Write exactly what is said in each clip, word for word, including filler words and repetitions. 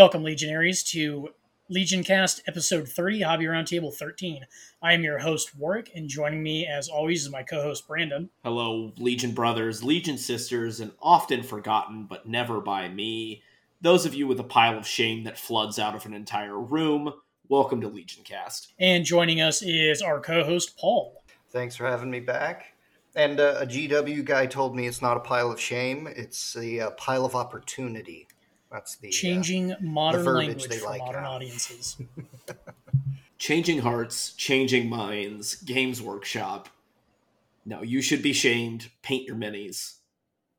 Welcome, Legionaries, to Legioncast Episode thirty, Hobby Roundtable thirteen. I am your host, Warwick, and joining me, as always, is my co-host, Brandon. Hello, Legion brothers, Legion sisters, and often forgotten, but never by me, those of you with a pile of shame that floods out of an entire room, welcome to Legioncast. And joining us is our co-host, Paul. Thanks for having me back. And uh, a G W guy told me it's not a pile of shame, it's a uh, pile of opportunity. That's the changing uh, modern the language for like modern now. Audiences. Changing hearts, changing minds, Games Workshop. No, you should be shamed. Paint your minis.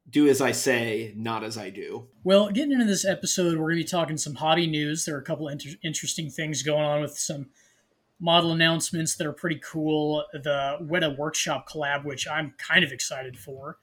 Do as I say, not as I do. Well, getting into this episode, we're going to be talking some hobby news. There are a couple of inter- interesting things going on with some model announcements that are pretty cool. The Weta Workshop collab, which I'm kind of excited for.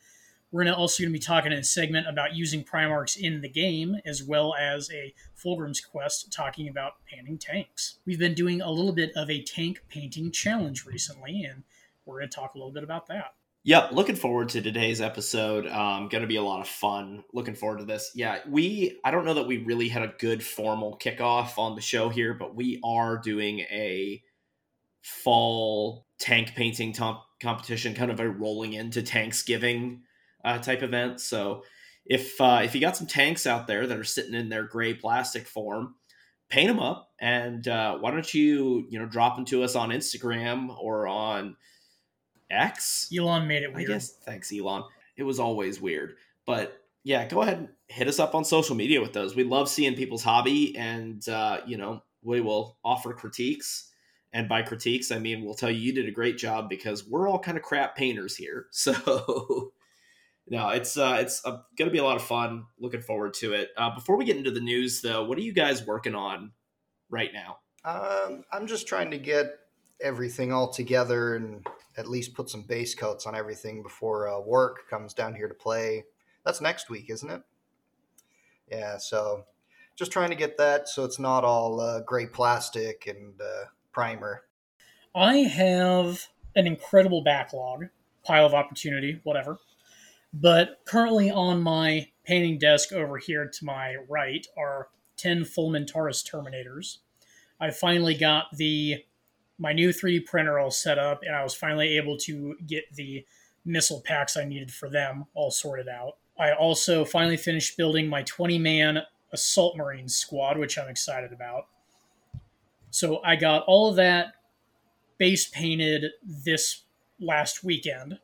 We're gonna also going to be talking in a segment about using Primarchs in the game, as well as a Fulgrim's Quest talking about painting tanks. We've been doing a little bit of a tank painting challenge recently, and we're going to talk a little bit about that. Yep, looking forward to today's episode. Um, going to be a lot of fun. Looking forward to this. Yeah, we I don't know that we really had a good formal kickoff on the show here, but we are doing a fall tank painting tom- competition, kind of a rolling into Thanksgiving Uh, type event. So if uh, if you got some tanks out there that are sitting in their gray plastic form, paint them up, and uh, why don't you you know drop them to us on Instagram or on X? Elon made it weird. I guess. Thanks, Elon. It was always weird, but yeah, go ahead and hit us up on social media with those. We love seeing people's hobby, and uh, you know we will offer critiques. And by critiques, I mean we'll tell you you did a great job because we're all kind of crap painters here. So. No, it's uh, it's uh, going to be a lot of fun. Looking forward to it. Uh, before we get into the news, though, what are you guys working on right now? Um, I'm just trying to get everything all together and at least put some base coats on everything before uh, work comes down here to play. That's next week, isn't it? Yeah, so just trying to get that so it's not all uh, gray plastic and uh, primer. I have an incredible backlog, pile of opportunity, whatever. But currently on my painting desk over here to my right are ten full Mentaurus Terminators. I finally got the my new three D printer all set up, and I was finally able to get the missile packs I needed for them all sorted out. I also finally finished building my twenty-man Assault Marine squad, which I'm excited about. So I got all of that base painted this last weekend.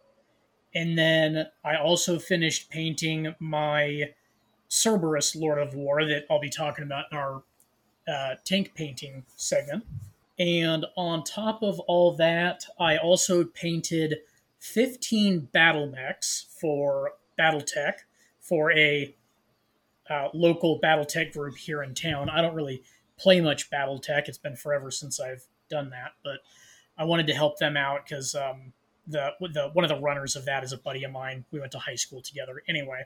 And then I also finished painting my Cerberus Lord of War that I'll be talking about in our uh, tank painting segment. And on top of all that, I also painted fifteen battle mechs for Battletech, for a uh, local Battletech group here in town. I don't really play much Battletech. It's been forever since I've done that, but I wanted to help them out because... Um, The, the one of the runners of that is a buddy of mine. We went to high school together. Anyway,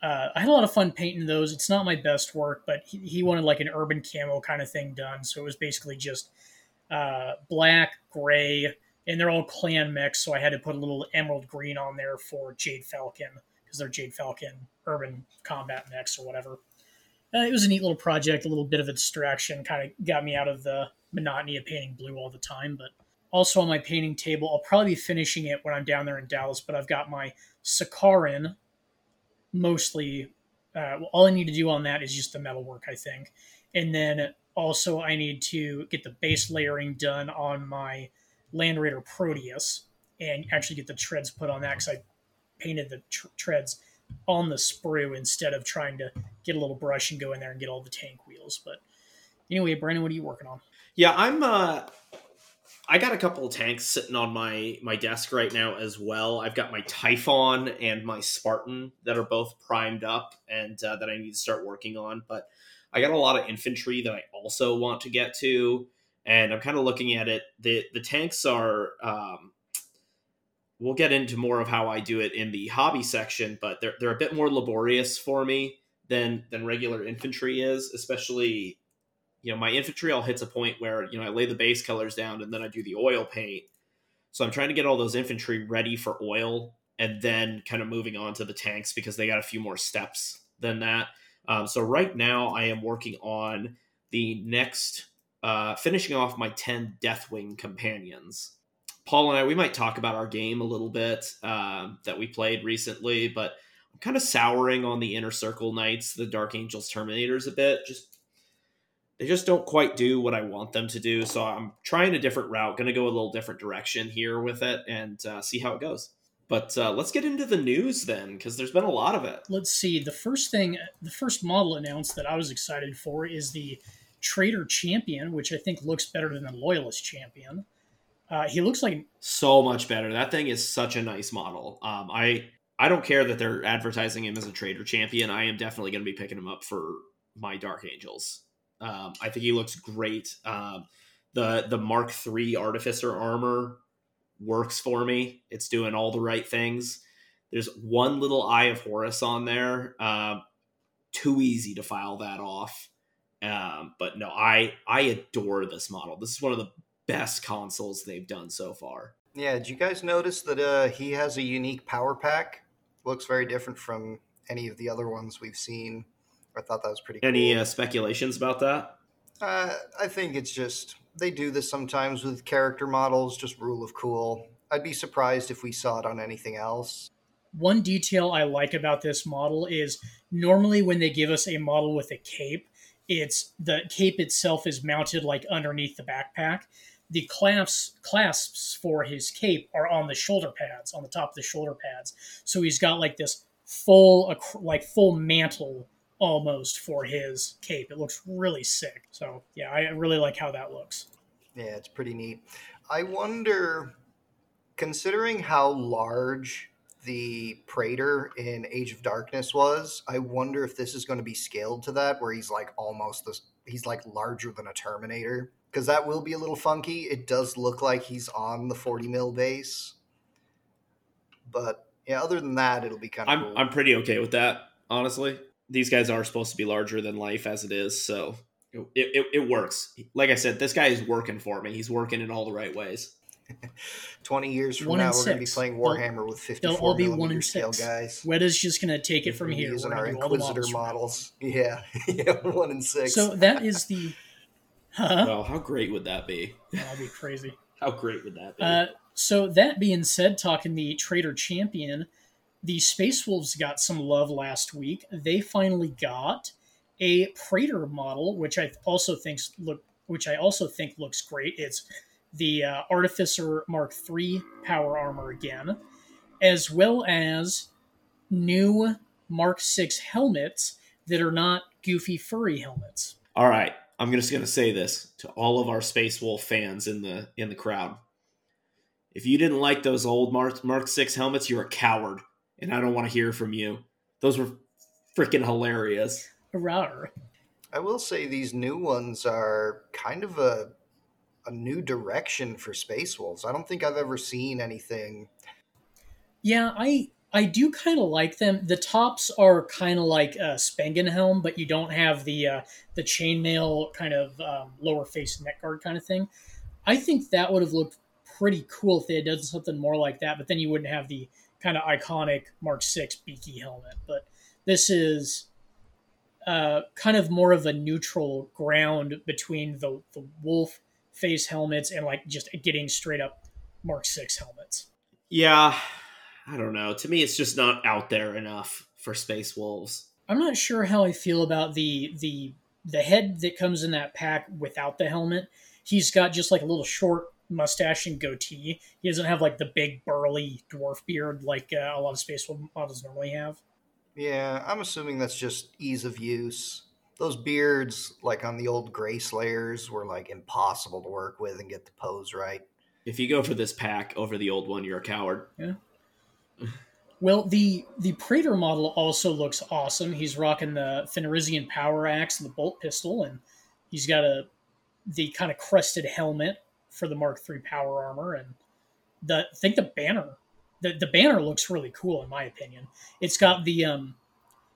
uh, I had a lot of fun painting those. It's not my best work, but he, he wanted like an urban camo kind of thing done. So it was basically just uh, black, gray, and they're all clan mechs. So I had to put a little emerald green on there for Jade Falcon because they're Jade Falcon urban combat mechs or whatever. Uh, it was a neat little project, a little bit of a distraction. Kind of got me out of the monotony of painting blue all the time, but... Also on my painting table, I'll probably be finishing it when I'm down there in Dallas, but I've got my Sakaran mostly. Uh, well, all I need to do on that is just the metalwork, I think. And then also I need to get the base layering done on my Land Raider Proteus and actually get the treads put on that because I painted the tr- treads on the sprue instead of trying to get a little brush and go in there and get all the tank wheels. But anyway, Brandon, what are you working on? Yeah, I'm... Uh... I got a couple of tanks sitting on my, my desk right now as well. I've got my Typhon and my Spartan that are both primed up and uh, that I need to start working on. But I got a lot of infantry that I also want to get to. And I'm kind of looking at it. The the tanks are... Um, we'll get into more of how I do it in the hobby section, but they're they're a bit more laborious for me than than regular infantry is, especially... You know, my infantry all hits a point where, you know, I lay the base colors down and then I do the oil paint. So I'm trying to get all those infantry ready for oil and then kind of moving on to the tanks because they got a few more steps than that. Um, so right now I am working on the next, uh, finishing off my ten Deathwing companions. Paul and I, we might talk about our game a little bit uh, that we played recently, but I'm kind of souring on the Inner Circle Knights, the Dark Angels Terminators a bit. Just They just don't quite do what I want them to do, so I'm trying a different route, going to go a little different direction here with it and uh, see how it goes. But uh, let's get into the news then, because there's been a lot of it. Let's see. The first thing, the first model announced that I was excited for is the Traitor Champion, which I think looks better than the Loyalist Champion. Uh, he looks like so much better. That thing is such a nice model. Um, I I don't care that they're advertising him as a Traitor Champion. I am definitely going to be picking him up for my Dark Angels. Um, I think he looks great. Um, the the Mark three Artificer armor works for me. It's doing all the right things. There's one little Eye of Horus on there. Um, too easy to file that off. Um, but no, I I adore this model. This is one of the best consoles they've done so far. Yeah, did you guys notice that uh, he has a unique power pack? Looks very different from any of the other ones we've seen. I thought that was pretty cool. Any uh, speculations about that? Uh, I think it's just, they do this sometimes with character models, just rule of cool. I'd be surprised if we saw it on anything else. One detail I like about this model is normally when they give us a model with a cape, it's the cape itself is mounted like underneath the backpack. The clasps, clasps for his cape are on the shoulder pads, on the top of the shoulder pads. So he's got like this full, like full mantle almost for his cape. It looks really sick. So yeah, I really like how that looks. Yeah, it's pretty neat. I wonder, considering how large the Praetor in Age of Darkness was, I wonder if this is going to be scaled to that, where he's like almost this, he's like larger than a Terminator, because that will be a little funky. It does look like he's on the forty mil base, but yeah, other than that, it'll be kind of I'm, cool. I'm pretty okay with that, honestly. These guys are supposed to be larger than life as it is, so it, it, it works. Like I said, this guy is working for me. He's working in all the right ways. twenty years from one now, we're going to be playing Warhammer they'll, with fifty-four millimeter scale guys. Weta's just going to take it from we're here. Using we're our Inquisitor models. models. Yeah. yeah, one in six. So that is the... Huh? Well, how great would that be? That would be crazy. How great would that be? Uh, so that being said, talking the Traitor Champion... The Space Wolves got some love last week. They finally got a Praetor model, which I also think look, which I also think looks great. It's the uh, Artificer Mark three power armor again, as well as new Mark six helmets that are not goofy furry helmets. All right, I'm just going to say this to all of our Space Wolf fans in the in the crowd: if you didn't like those old Mark Mark six helmets, you're a coward. And I don't want to hear from you. Those were freaking hilarious. Rawr. I will say these new ones are kind of a a new direction for Space Wolves. I don't think I've ever seen anything. Yeah, I I do kind of like them. The tops are kind of like a Spangenhelm, but you don't have the uh, the chainmail kind of um, lower face neck guard kind of thing. I think that would have looked pretty cool if they had done something more like that, but then you wouldn't have the kind of iconic Mark six beaky helmet, but this is uh, kind of more of a neutral ground between the, the wolf face helmets and like just getting straight up Mark six helmets. Yeah, I don't know. To me, it's just not out there enough for Space Wolves. I'm not sure how I feel about the the the head that comes in that pack without the helmet. He's got just like a little short mustache and goatee. He doesn't have like the big burly dwarf beard like uh, a lot of Space Wolf models normally have. Yeah, I'm assuming that's just ease of use. Those beards, like on the old Gray Slayers, were like impossible to work with and get the pose right. If you go for this pack over the old one, you're a coward. Yeah. Well, the the Praetor model also looks awesome. He's rocking the Fenrisian power axe and the bolt pistol, and he's got a the kind of crested helmet for the Mark three power armor, and the I think the banner, the, the banner looks really cool in my opinion. It's got the um,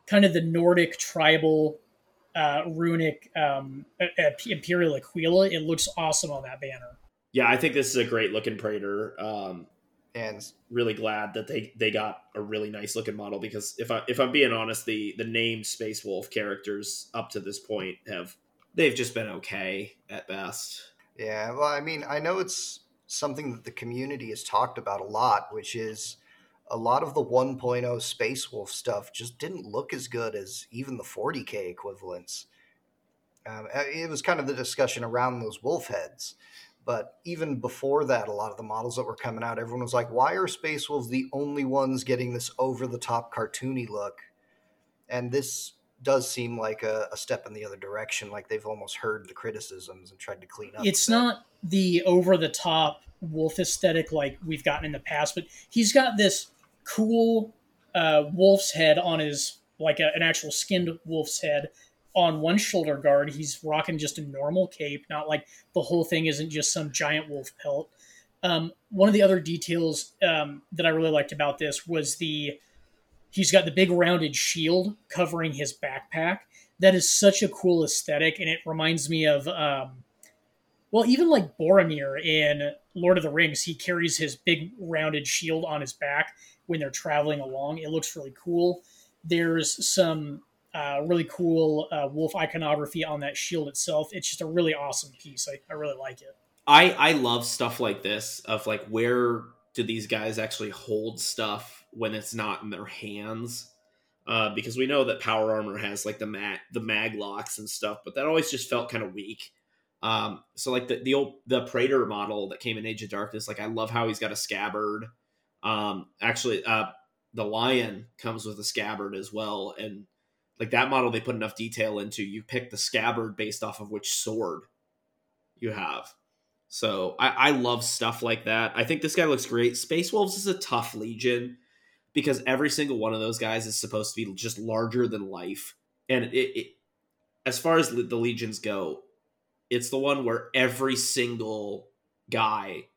kind of the Nordic tribal uh, runic um, imperial aquila. It looks awesome on that banner. Yeah, I think this is a great looking Praetor. Um, hands. Really glad that they, they got a really nice looking model, because if I if I'm being honest, the the named Space Wolf characters up to this point have they've just been okay at best. Yeah, well, I mean, I know it's something that the community has talked about a lot, which is a lot of the one point oh Space Wolf stuff just didn't look as good as even the forty K equivalents. Um, it was kind of the discussion around those wolf heads. But even before that, a lot of the models that were coming out, everyone was like, why are Space Wolves the only ones getting this over-the-top cartoony look? And this does seem like a, a step in the other direction, like they've almost heard the criticisms and tried to clean up. It's not the over-the-top wolf aesthetic like we've gotten in the past, but he's got this cool uh, wolf's head on his, like a, an actual skinned wolf's head, on one shoulder guard. He's rocking just a normal cape, not like the whole thing isn't just some giant wolf pelt. Um, one of the other details um, that I really liked about this was the, he's got the big rounded shield covering his backpack. That is such a cool aesthetic, and it reminds me of, um, well, even like Boromir in Lord of the Rings, he carries his big rounded shield on his back when they're traveling along. It looks really cool. There's some Uh, really cool uh, wolf iconography on that shield itself. It's just a really awesome piece. I, I really like it. I, I love stuff like this, of like, where do these guys actually hold stuff when it's not in their hands? Uh, because we know that Power Armor has like the mag, the mag locks and stuff, but that always just felt kind of weak. Um, so like the, the old, the Praetor model that came in Age of Darkness, like I love how he's got a scabbard. Um, actually, uh, the Lion comes with a scabbard as well. And like that model, they put enough detail into, you pick the scabbard based off of which sword you have. So I, I love stuff like that. I think this guy looks great. Space Wolves is a tough legion because every single one of those guys is supposed to be just larger than life. And it, it as far as the legions go, it's the one where every single guy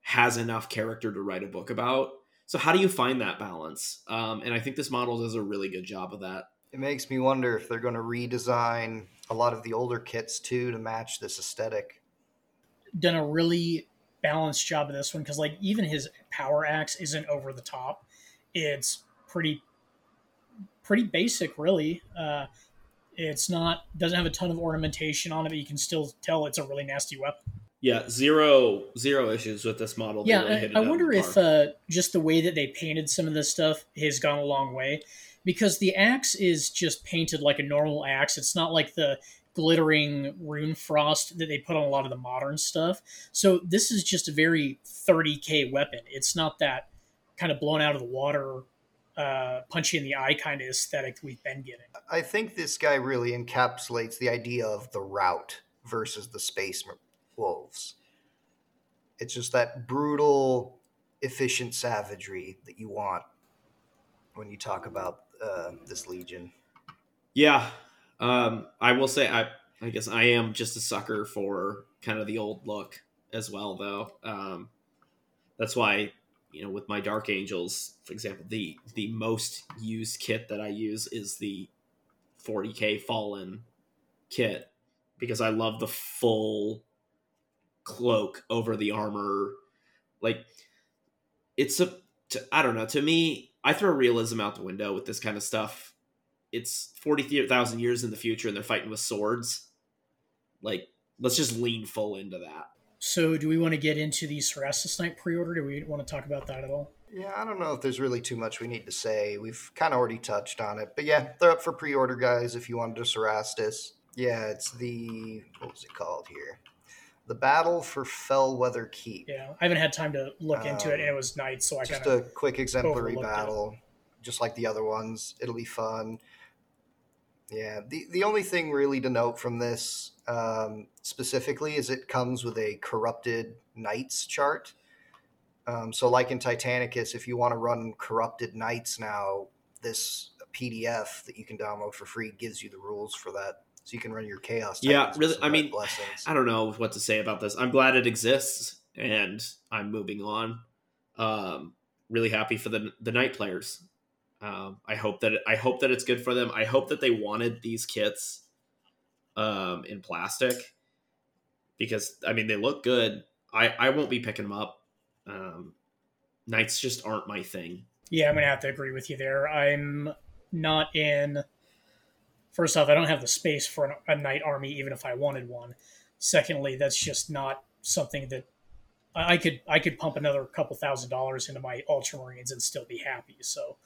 has enough character to write a book about. So how do you find that balance? Um, and I think this model does a really good job of that. It makes me wonder if they're going to redesign a lot of the older kits, too, to match this aesthetic. Done a really balanced job of this one, because, like, even his power axe isn't over the top. It's pretty pretty basic, really. Uh, it's not doesn't have a ton of ornamentation on it, but you can still tell it's a really nasty weapon. Yeah, zero, zero issues with this model. Yeah, really I, hit it I wonder if uh, just the way that they painted some of this stuff has gone a long way. Because the axe is just painted like a normal axe. It's not like the glittering rune frost that they put on a lot of the modern stuff. So this is just a very thirty K weapon. It's not that kind of blown out of the water, uh, punchy in the eye kind of aesthetic we've been getting. I think this guy really encapsulates the idea of the rout versus the Space Wolves. It's just that brutal, efficient savagery that you want when you talk about Uh, this legion. Yeah. Um, I will say, I I guess I am just a sucker for kind of the old look as well, though. Um, that's why, you know, with my Dark Angels, for example, the, the most used kit that I use is the forty K Fallen kit, because I love the full cloak over the armor. Like, it's a, to, I don't know, to me, I throw realism out the window with this kind of stuff. It's forty thousand years in the future and they're fighting with swords. Like, let's just lean full into that. So do we want to get into the Cerberus Knight pre-order? Do we want to talk about that at all? Yeah, I don't know if there's really too much we need to say. We've kind of already touched on it. But yeah, they're up for pre-order, guys, if you wanted to Cerberus. Yeah, it's the, what was it called here? The Battle for Fellweather Keep. Yeah, I haven't had time to look into um, it, and it was night, so I kind of just a quick exemplary battle, it. Just like the other ones. It'll be fun. Yeah, the, the only thing really to note from this um, specifically is it comes with a Corrupted Knights chart. Um, so like in Titanicus, if you want to run Corrupted Knights now, this P D F that you can download for free gives you the rules for that. So you can run your chaos. Yeah, really. I mean, blessings. I don't know what to say about this. I'm glad it exists, and I'm moving on. Um, really happy for the the night players. Um, I hope that it, I hope that it's good for them. I hope that they wanted these kits um, in plastic, because I mean they look good. I, I won't be picking them up. Um, Knights just aren't my thing. Yeah, I'm going to have to agree with you there. I'm not in... First off, I don't have the space for an, a knight army, even if I wanted one. Secondly, that's just not something that... I could I could pump another couple thousand dollars into my Ultramarines and still be happy. So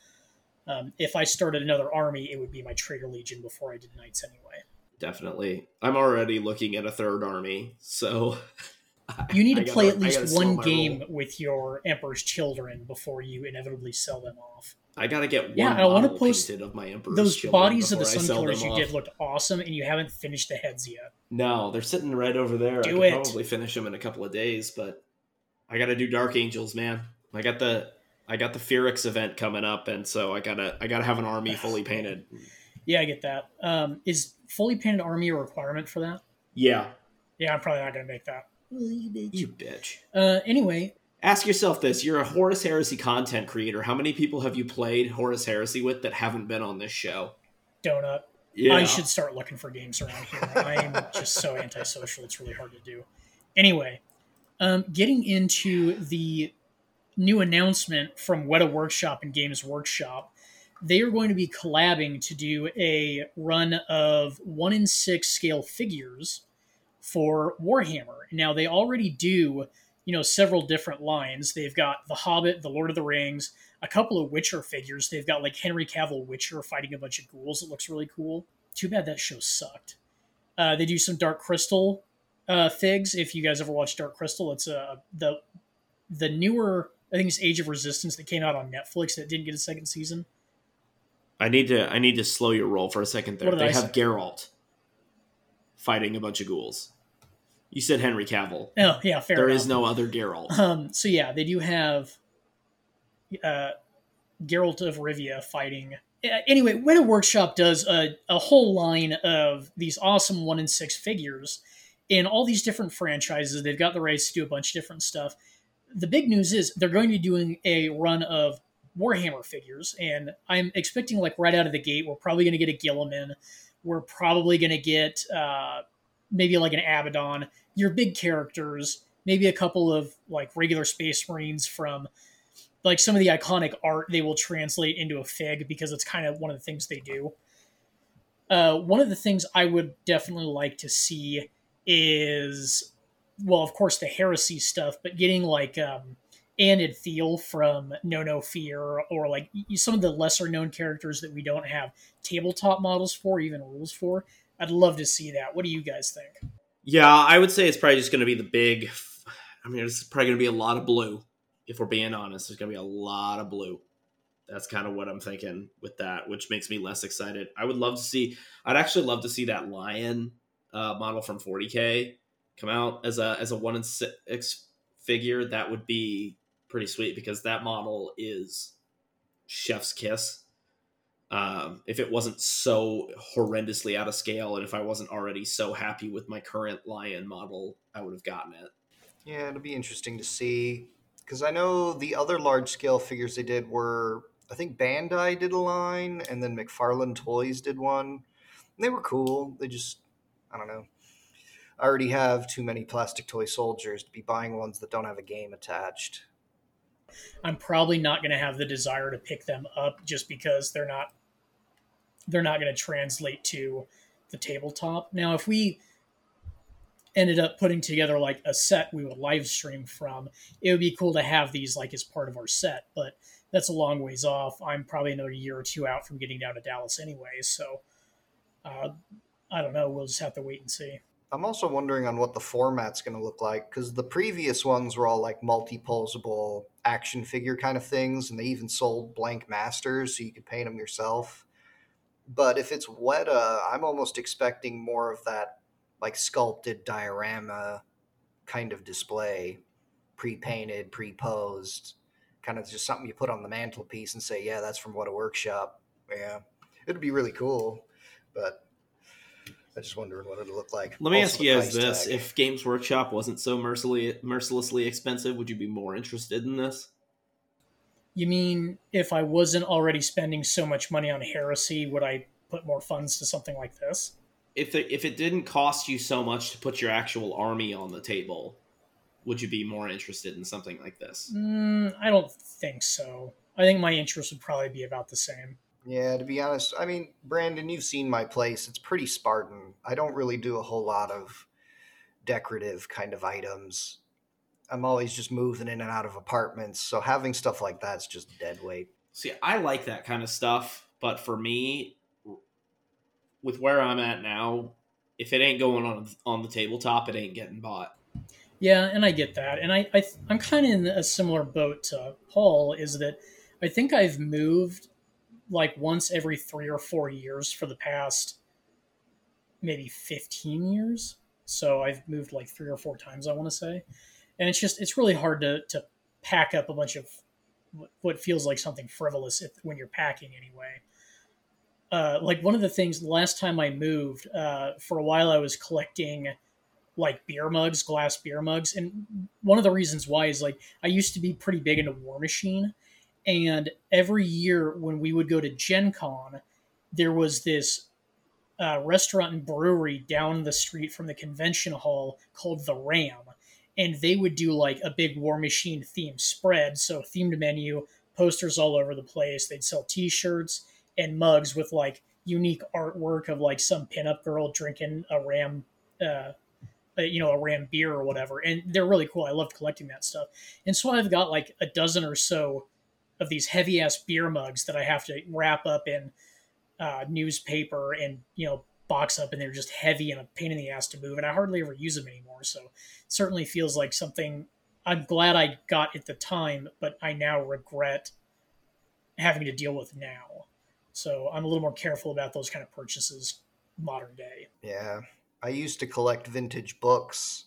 um, if I started another army, it would be my Traitor Legion before I did Knights anyway. Definitely. I'm already looking at a third army, so... You need to gotta, play at least one game role. With your Emperor's Children before you inevitably sell them off. I gotta get one yeah, I want to post of my Emperor's those Children bodies of the Sunkillers you off. Did looked awesome, and you haven't finished the heads yet. No, they're sitting right over there. Do I it. Probably finish them in a couple of days, but I gotta do Dark Angels, man. I got the I got the Phyrex event coming up, and so I gotta I gotta have an army fully painted. Yeah, I get that. Um, is fully painted army a requirement for that? Yeah. Yeah, I'm probably not gonna make that. You bitch. You bitch. Uh, anyway. Ask yourself this. You're a Horus Heresy content creator. How many people have you played Horus Heresy with that haven't been on this show? Donut. Yeah. I should start looking for games around here. I am just so antisocial. It's really hard to do. Anyway, um, getting into the new announcement from Weta Workshop and Games Workshop, they are going to be collabing to do a run of one in six scale figures for Warhammer. Now, they already do, you know, several different lines. They've got The Hobbit, The Lord of the Rings, a couple of Witcher figures. They've got, like, Henry Cavill Witcher fighting a bunch of ghouls. It looks really cool. Too bad that show sucked. Uh, they do some Dark Crystal uh, figs. If you guys ever watched Dark Crystal, it's uh, the the newer, I think it's Age of Resistance that came out on Netflix that didn't get a second season. I need to I need to slow your roll for a second there. They I have say? Geralt fighting a bunch of ghouls. You said Henry Cavill. Oh, yeah, fair There enough. Is no other Geralt. Um, so, yeah, they do have uh, Geralt of Rivia fighting. Uh, anyway, Weta Workshop does a, a whole line of these awesome one in six figures in all these different franchises. They've got the rights to do a bunch of different stuff. The big news is they're going to be doing a run of Warhammer figures, and I'm expecting, like, right out of the gate, we're probably going to get a Gilliman. We're probably going to get... Uh, maybe like an Abaddon, your big characters, maybe a couple of like regular Space Marines from like some of the iconic art they will translate into a fig because it's kind of one of the things they do. Uh, one of the things I would definitely like to see is, well, of course the Heresy stuff, but getting like um, Anid Thiel from No No Fear or like some of the lesser known characters that we don't have tabletop models for, even rules for. I'd love to see that. What do you guys think? Yeah, I would say it's probably just going to be the big... I mean, it's probably going to be a lot of blue. If we're being honest, there's going to be a lot of blue. That's kind of what I'm thinking with that, which makes me less excited. I would love to see... I'd actually love to see that Lion uh, model from forty K come out as a as a one in six figure. That would be pretty sweet because that model is chef's kiss. Um, if it wasn't so horrendously out of scale, and if I wasn't already so happy with my current Lion model, I would have gotten it. Yeah, it'll be interesting to see. Because I know the other large-scale figures they did were, I think Bandai did a line, and then McFarlane Toys did one. And they were cool. They just, I don't know. I already have too many plastic toy soldiers to be buying ones that don't have a game attached. I'm probably not going to have the desire to pick them up just because they're not they're not going to translate to the tabletop. Now, if we ended up putting together like a set we would live stream from, it would be cool to have these like as part of our set, but that's a long ways off. I'm probably another year or two out from getting down to Dallas anyway. So uh, I don't know. We'll just have to wait and see. I'm also wondering on what the format's going to look like, because the previous ones were all like multi-posable action figure kind of things. And they even sold blank masters so you could paint them yourself. But if it's Weta, I'm almost expecting more of that like sculpted diorama kind of display, pre-painted, pre-posed, kind of just something you put on the mantelpiece and say, yeah, that's from Weta Workshop. Yeah, it'd be really cool, but I'm just wondering what it'll look like. Let me also ask you guys this. Tag. If Games Workshop wasn't so mercilessly, mercilessly expensive, would you be more interested in this? You mean if I wasn't already spending so much money on Heresy, would I put more funds to something like this? If it, if it didn't cost you so much to put your actual army on the table, would you be more interested in something like this? Mm, I don't think so. I think my interest would probably be about the same. Yeah, to be honest, I mean, Brandon, you've seen my place. It's pretty Spartan. I don't really do a whole lot of decorative kind of items. I'm always just moving in and out of apartments, so having stuff like that's just dead weight. See, I like that kind of stuff, but for me, with where I'm at now, if it ain't going on on the tabletop, it ain't getting bought. Yeah, and I get that. And I, I I'm kind of in a similar boat to Paul, is that I think I've moved like once every three or four years for the past maybe fifteen years. So I've moved like three or four times, I want to say. And it's just, it's really hard to, to pack up a bunch of what feels like something frivolous if, when you're packing anyway. Uh, like one of the things, the last time I moved, uh, for a while I was collecting like beer mugs, glass beer mugs. And one of the reasons why is like, I used to be pretty big into War Machine. And every year when we would go to Gen Con, there was this uh, restaurant and brewery down the street from the convention hall called The Ram. And they would do like a big War Machine themed spread. So themed menu, posters all over the place. They'd sell t-shirts and mugs with like unique artwork of like some pinup girl drinking a Ram, uh, a, you know, a Ram beer or whatever. And they're really cool. I love collecting that stuff. And so I've got like a dozen or so of these heavy ass beer mugs that I have to wrap up in uh, newspaper and, you know, box up, and they're just heavy and a pain in the ass to move, and I hardly ever use them anymore, so it certainly feels like something I'm glad I got at the time, but I now regret having to deal with now. So I'm a little more careful about those kind of purchases modern day. Yeah, I used to collect vintage books,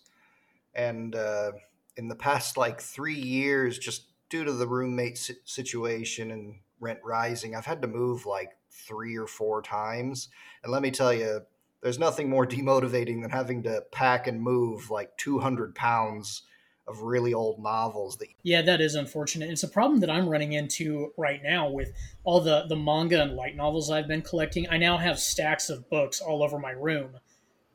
and uh, in the past like three years, just due to the roommate situation and rent rising, I've had to move like three or four times. And let me tell you, there's nothing more demotivating than having to pack and move like two hundred pounds of really old novels. That- yeah, that is unfortunate. It's a problem that I'm running into right now with all the, the manga and light novels I've been collecting. I now have stacks of books all over my room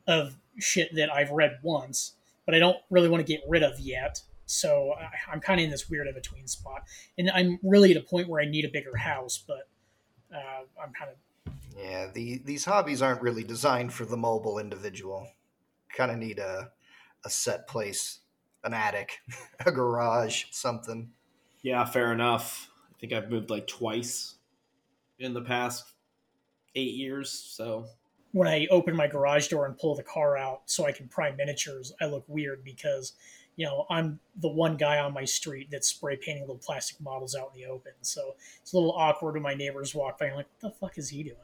of shit that I've read once, but I don't really want to get rid of yet. So I, I'm kind of in this weird in-between spot. And I'm really at a point where I need a bigger house, but Uh, I'm kind of yeah. The these hobbies aren't really designed for the mobile individual. Kind of need a a set place, an attic, a garage, something. Yeah, fair enough. I think I've moved like twice in the past eight years. So when I open my garage door and pull the car out so I can prime miniatures, I look weird because, you know, I'm the one guy on my street that's spray painting little plastic models out in the open. So it's a little awkward when my neighbors walk by and I'm like, what the fuck is he doing?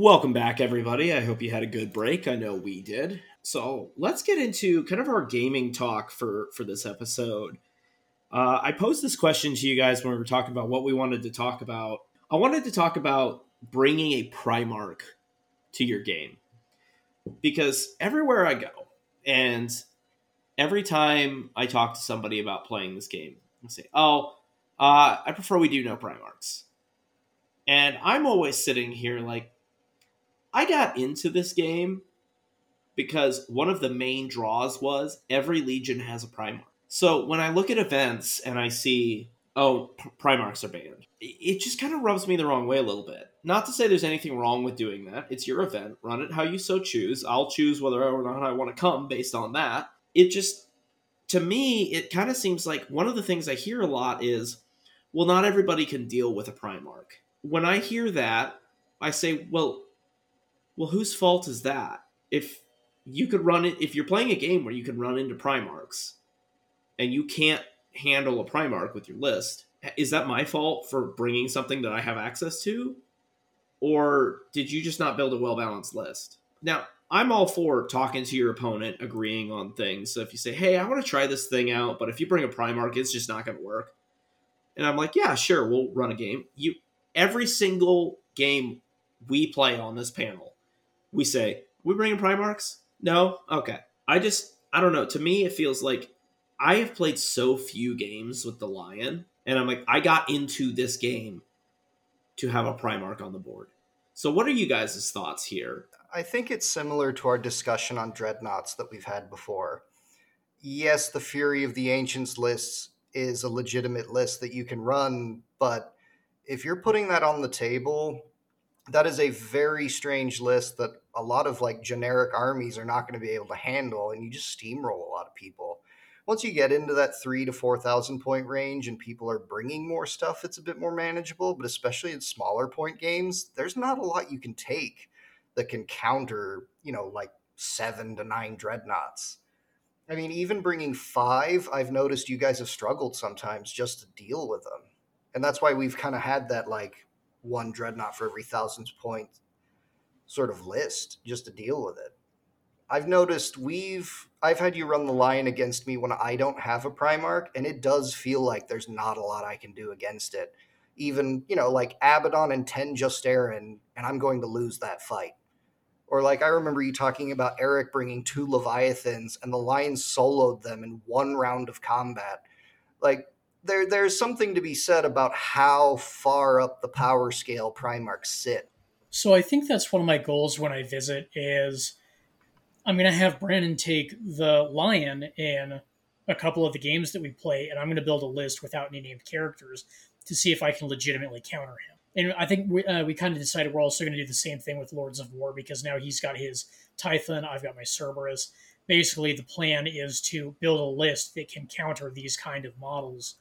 Welcome back, everybody. I hope you had a good break. I know we did. So let's get into kind of our gaming talk for, for this episode. Uh, I posed this question to you guys when we were talking about what we wanted to talk about. I wanted to talk about bringing a Primarch to your game. Because everywhere I go, and every time I talk to somebody about playing this game, I say, oh, uh, I prefer we do no Primarchs. And I'm always sitting here like, I got into this game because one of the main draws was every Legion has a Primarch. So when I look at events and I see, oh, Primarchs are banned, it just kind of rubs me the wrong way a little bit. Not to say there's anything wrong with doing that. It's your event. Run it how you so choose. I'll choose whether or not I want to come based on that. It just, to me, it kind of seems like one of the things I hear a lot is, well, not everybody can deal with a Primarch. When I hear that, I say, well... Well, whose fault is that? If you could run it, if you're playing a game where you can run into Primarchs and you can't handle a Primarch with your list, is that my fault for bringing something that I have access to? Or did you just not build a well-balanced list? Now, I'm all for talking to your opponent, agreeing on things. So if you say, hey, I want to try this thing out, but if you bring a Primarch, it's just not going to work. And I'm like, yeah, sure, we'll run a game. You, every single game we play on this panel, we say, we bring in Primarchs? No? Okay. I just, I don't know. To me, it feels like I have played so few games with the Lion, and I'm like, I got into this game to have a Primarch on the board. So what are you guys' thoughts here? I think it's similar to our discussion on Dreadnoughts that we've had before. Yes, the Fury of the Ancients lists is a legitimate list that you can run, but if you're putting that on the table, that is a very strange list that a lot of like generic armies are not going to be able to handle, and you just steamroll a lot of people. Once you get into that three to four thousand point range and people are bringing more stuff, it's a bit more manageable. But especially in smaller point games, there's not a lot you can take that can counter, you know, like seven to nine dreadnoughts. I mean, even bringing five, I've noticed you guys have struggled sometimes just to deal with them. And that's why we've kind of had that like one dreadnought for every thousand point sort of list just to deal with it. I've noticed we've, I've had you run the Lion against me when I don't have a Primarch, and it does feel like there's not a lot I can do against it. Even, you know, like Abaddon and ten Justarin, and I'm going to lose that fight. Or like, I remember you talking about Eric bringing two Leviathans and the Lion soloed them in one round of combat. Like, there, there's something to be said about how far up the power scale Primarchs sit. So I think that's one of my goals when I visit is I'm going to have Brandon take the Lion in a couple of the games that we play, and I'm going to build a list without any named characters to see if I can legitimately counter him. And I think we uh, we kind of decided we're also going to do the same thing with Lords of War, because now he's got his Typhon, I've got my Cerberus. Basically, the plan is to build a list that can counter these kind of models,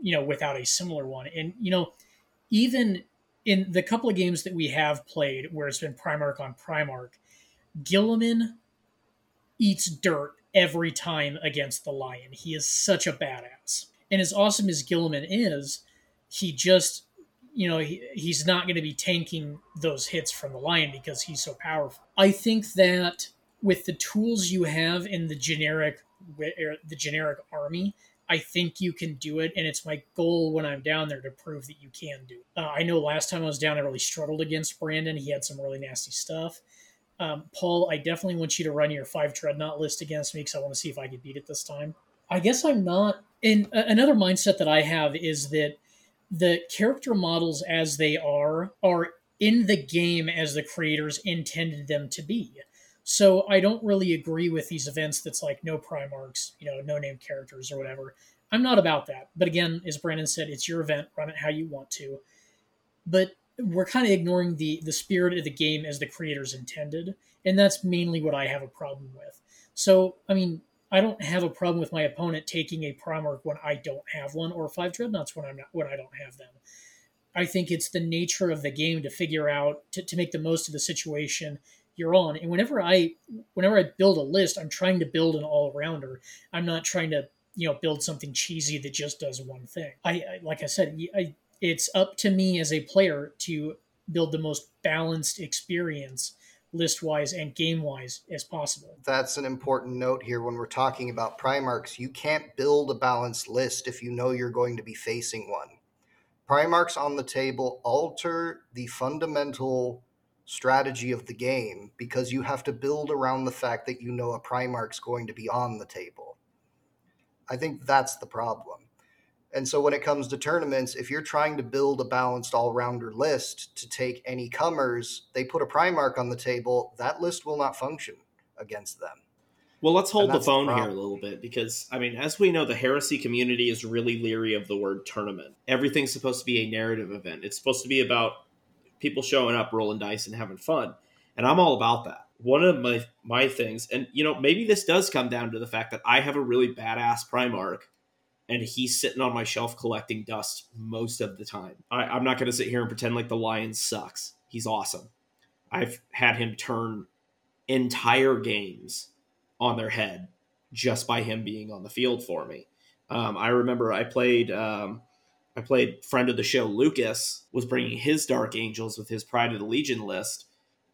you know, without a similar one. And, you know, even in the couple of games that we have played where it's been Primarch on Primarch, Gilliman eats dirt every time against the Lion. He is such a badass. And as awesome as Gilliman is, he just... you know, he, he's not going to be tanking those hits from the Lion because he's so powerful. I think that with the tools you have in the generic the generic army, I think you can do it. And it's my goal when I'm down there to prove that you can do it. Uh, I know last time I was down, I really struggled against Brandon. He had some really nasty stuff. Um, Paul, I definitely want you to run your five Dreadnought list against me because I want to see if I can beat it this time. I guess I'm not. And uh, another mindset that I have is that the character models as they are, are in the game as the creators intended them to be. So I don't really agree with these events that's like no Primarchs, you know, no named characters or whatever. I'm not about that. But again, as Brandon said, it's your event, run it how you want to. But we're kind of ignoring the, the spirit of the game as the creators intended. And that's mainly what I have a problem with. So, I mean, I don't have a problem with my opponent taking a Primarch when I don't have one, or five Dreadnoughts when I'm not, when I don't have them. I think it's the nature of the game to figure out to, to make the most of the situation you're on. And whenever I whenever I build a list, I'm trying to build an all-rounder. I'm not trying to, you know, build something cheesy that just does one thing. I, I like I said, I, it's up to me as a player to build the most balanced experience list-wise and game-wise as possible. That's an important note here when we're talking about Primarchs. You can't build a balanced list if you know you're going to be facing one. Primarchs on the table alter the fundamental strategy of the game because you have to build around the fact that you know a Primarch's going to be on the table. I think that's the problem. And so when it comes to tournaments, if you're trying to build a balanced all-rounder list to take any comers, they put a Primarch on the table, that list will not function against them. Well, let's hold the phone here a little bit because, I mean, as we know, the heresy community is really leery of the word tournament. Everything's supposed to be a narrative event. It's supposed to be about people showing up, rolling dice, and having fun. And I'm all about that. One of my, my things, and, you know, maybe this does come down to the fact that I have a really badass Primarch, and he's sitting on my shelf collecting dust most of the time. I, I'm not going to sit here and pretend like the Lion sucks. He's awesome. I've had him turn entire games on their head just by him being on the field for me. Um, I remember I played um, I played friend of the show Lucas was bringing his Dark Angels with his Pride of the Legion list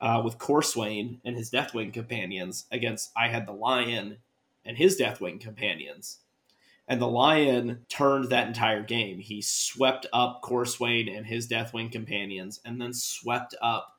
uh, with Corswain and his Deathwing companions against I had the Lion and his Deathwing companions. And the Lion turned that entire game. He swept up Corswain and his Deathwing companions and then swept up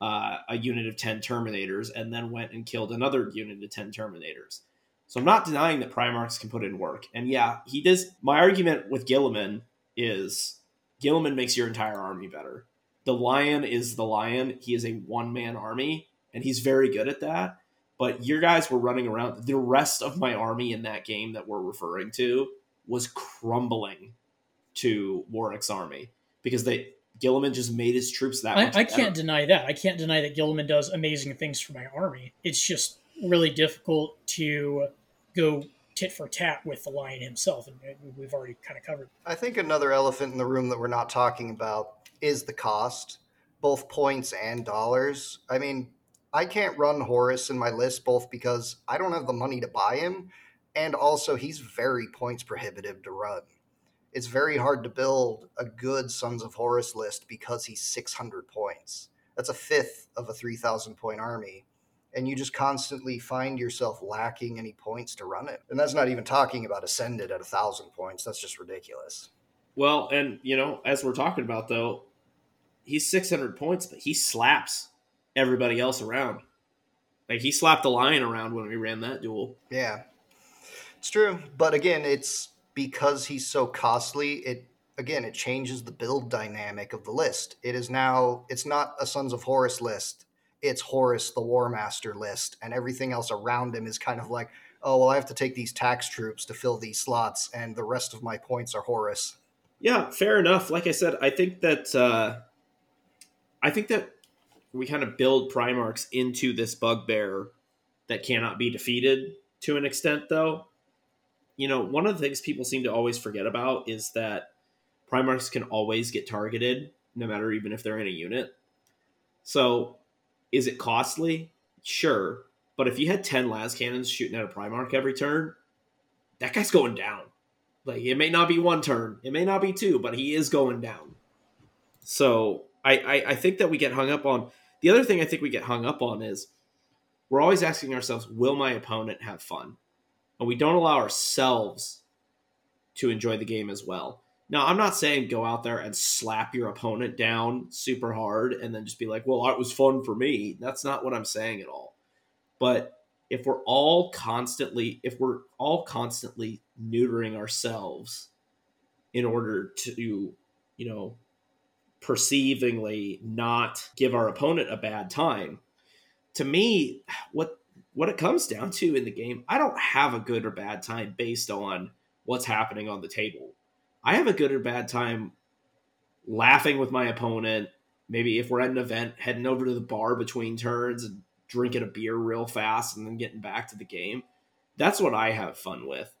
uh, a unit of ten Terminators and then went and killed another unit of ten Terminators. So I'm not denying that Primarchs can put in work. And yeah, he does. My argument with Gilliman is Gilliman makes your entire army better. The Lion is the Lion. He is a one-man army, and he's very good at that. But your guys were running around. The rest of my army in that game that we're referring to was crumbling to Warwick's army because they Gilliman just made his troops that I, much I better. Can't deny that. I can't deny that Gilliman does amazing things for my army. It's just really difficult to go tit for tat with the Lion himself, and we've already kind of covered. I think another elephant in the room that we're not talking about is the cost, both points and dollars. I mean, I can't run Horus in my list both because I don't have the money to buy him, and also he's very points prohibitive to run. It's very hard to build a good Sons of Horus list because he's six hundred points. That's a fifth of a three thousand point army. And you just constantly find yourself lacking any points to run it. And that's not even talking about Ascended at one thousand points. That's just ridiculous. Well, and, you know, as we're talking about, though, he's six hundred points, but he slaps everybody else around. Like, he slapped the Lion around when we ran that duel. Yeah, it's true. But, again, it's because he's so costly, it, again, it changes the build dynamic of the list. It is now, it's not a Sons of Horus list. It's Horus, the War Master list, and everything else around him is kind of like, oh, well, I have to take these tax troops to fill these slots, and the rest of my points are Horus. Yeah, fair enough. Like I said, I think that uh, I think that we kind of build Primarchs into this bugbear that cannot be defeated to an extent, though. You know, one of the things people seem to always forget about is that Primarchs can always get targeted, no matter even if they're in a unit. So... is it costly? Sure. But if you had ten las cannons shooting at a Primarch every turn, that guy's going down. Like, it may not be one turn. It may not be two, but he is going down. So I, I, I think that we get hung up on... The other thing I think we get hung up on is we're always asking ourselves, will my opponent have fun? And we don't allow ourselves to enjoy the game as well. Now, I'm not saying go out there and slap your opponent down super hard and then just be like, well, it was fun for me. That's not what I'm saying at all. But if we're all constantly, if we're all constantly neutering ourselves in order to, you know, perceivingly not give our opponent a bad time, to me, what what it comes down to in the game, I don't have a good or bad time based on what's happening on the table. I have a good or bad time laughing with my opponent. Maybe if we're at an event, heading over to the bar between turns and drinking a beer real fast and then getting back to the game. That's what I have fun with.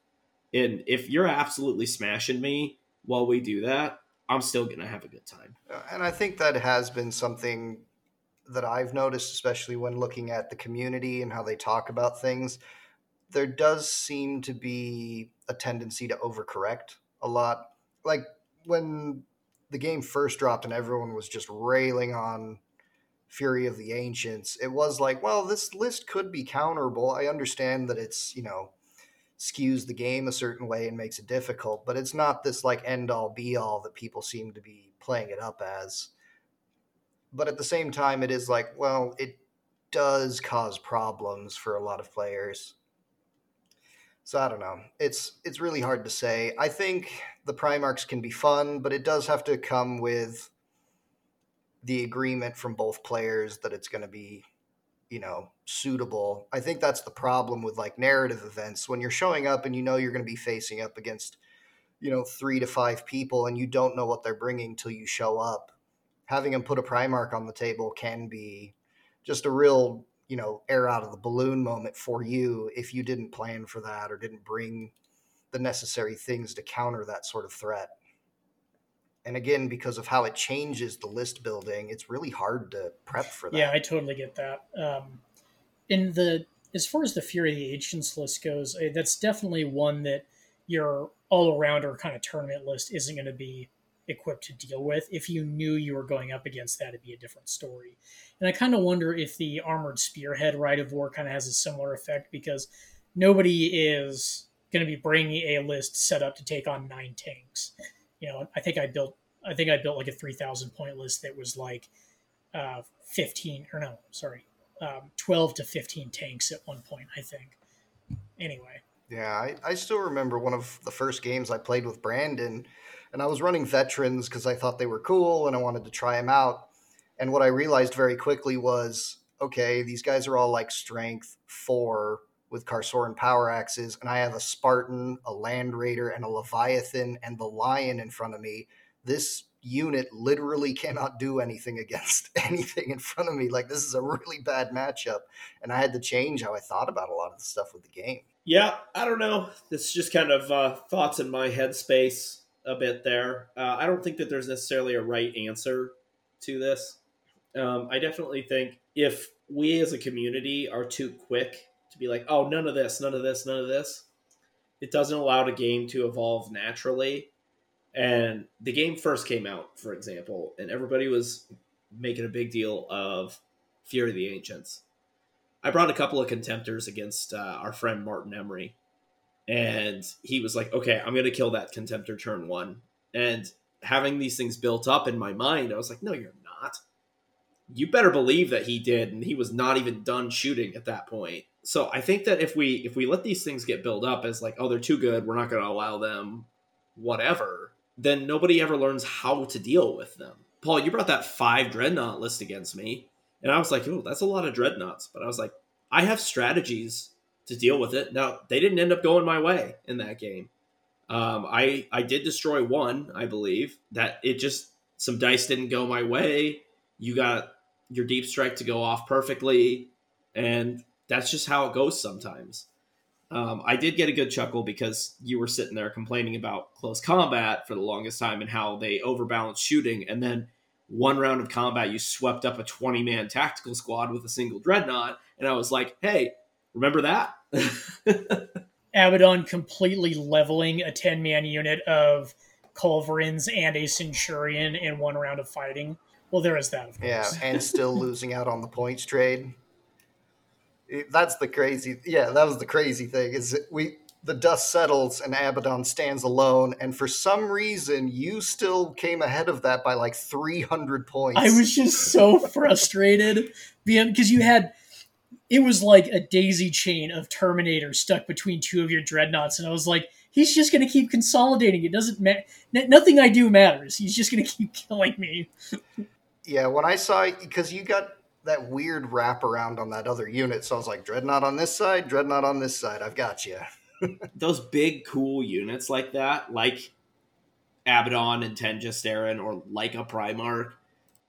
And if you're absolutely smashing me while we do that, I'm still going to have a good time. And I think that has been something that I've noticed, especially when looking at the community and how they talk about things. There does seem to be a tendency to overcorrect a lot. Like, when the game first dropped and everyone was just railing on Fury of the Ancients, it was like, well, this list could be counterable. I understand that it's, you know, skews the game a certain way and makes it difficult, but it's not this, like, end-all, be-all that people seem to be playing it up as. But at the same time, it is like, well, it does cause problems for a lot of players. So I don't know. It's it's really hard to say. I think the Primarchs can be fun, but it does have to come with the agreement from both players that it's going to be, you know, suitable. I think that's the problem with, like, narrative events. When you're showing up and you know you're going to be facing up against, you know, three to five people and you don't know what they're bringing till you show up, having them put a Primarch on the table can be just a real... you know, air out of the balloon moment for you if you didn't plan for that or didn't bring the necessary things to counter that sort of threat. And again, because of how it changes the list building, it's really hard to prep for that. Yeah, I totally get that. Um, in the as far as the Fury of the Ancients list goes, that's definitely one that your all-arounder kind of tournament list isn't going to be equipped to deal with. If you knew you were going up against that, it'd be a different story. And I kind of wonder if the Armored Spearhead Rite of War kind of has a similar effect, because nobody is going to be bringing a list set up to take on nine tanks. You know, I think I built, I think I built like a three thousand point list that was like uh, fifteen, or no, sorry, um, twelve to fifteen tanks at one point, I think. Anyway. Yeah, I, I still remember one of the first games I played with Brandon, and I was running veterans because I thought they were cool and I wanted to try them out. And what I realized very quickly was, okay, these guys are all like strength four with Carsoran power axes, and I have a Spartan, a Land Raider, and a Leviathan, and the Lion in front of me. This unit literally cannot do anything against anything in front of me. Like, this is a really bad matchup, and I had to change how I thought about a lot of the stuff with the game. Yeah, I don't know. It's just kind of uh, thoughts in my headspace a bit there. Uh, I don't think that there's necessarily a right answer to this. Um, I definitely think if we as a community are too quick to be like, oh, none of this, none of this, none of this, it doesn't allow the game to evolve naturally. And the game first came out, for example, and everybody was making a big deal of Fury of the Ancients. I brought a couple of contemptors against uh, our friend Martin Emery, and he was like, okay, I'm going to kill that contemptor turn one. And having these things built up in my mind, I was like, no, you're not. You better believe that he did, and he was not even done shooting at that point. So I think that if we if we let these things get built up as like, oh, they're too good, we're not going to allow them, whatever, then nobody ever learns how to deal with them. Paul, you brought that five dreadnought list against me, and I was like, oh, that's a lot of dreadnoughts. But I was like, I have strategies to deal with it. Now, they didn't end up going my way in that game. Um, I, I did destroy one, I believe. That it just, some dice didn't go my way. You got your deep strike to go off perfectly, and that's just how it goes sometimes. Um, I did get a good chuckle because you were sitting there complaining about close combat for the longest time and how they overbalanced shooting. And then one round of combat, you swept up a twenty-man tactical squad with a single dreadnought. And I was like, hey, remember that? Abaddon completely leveling a ten-man unit of culverins and a centurion in one round of fighting. Well, there is that, of course. Yeah, and still losing out on the points trade. That's the crazy, yeah, that was the crazy thing, is that we, the dust settles and Abaddon stands alone, and for some reason, you still came ahead of that by like three hundred points. I was just so frustrated, because you had, it was like a daisy chain of Terminators stuck between two of your dreadnoughts, and I was like, he's just going to keep consolidating, it doesn't matter, N- nothing I do matters, he's just going to keep killing me. Yeah, when I saw, because you got that weird wraparound on that other unit. So I was like, dreadnought on this side, dreadnought on this side. I've got you. Those big, cool units like that, like Abaddon and Tenjesteren, or like a Primarch,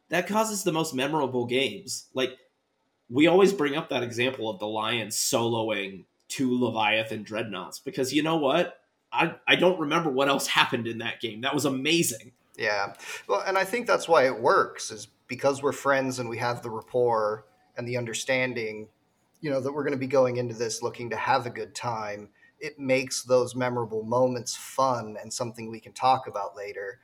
that causes the most memorable games. Like, we always bring up that example of the Lion soloing two Leviathan dreadnoughts, because you know what? I, I don't remember what else happened in that game. That was amazing. Yeah. Well, and I think that's why it works, is because we're friends and we have the rapport and the understanding, you know, that we're going to be going into this looking to have a good time. It makes those memorable moments fun and something we can talk about later.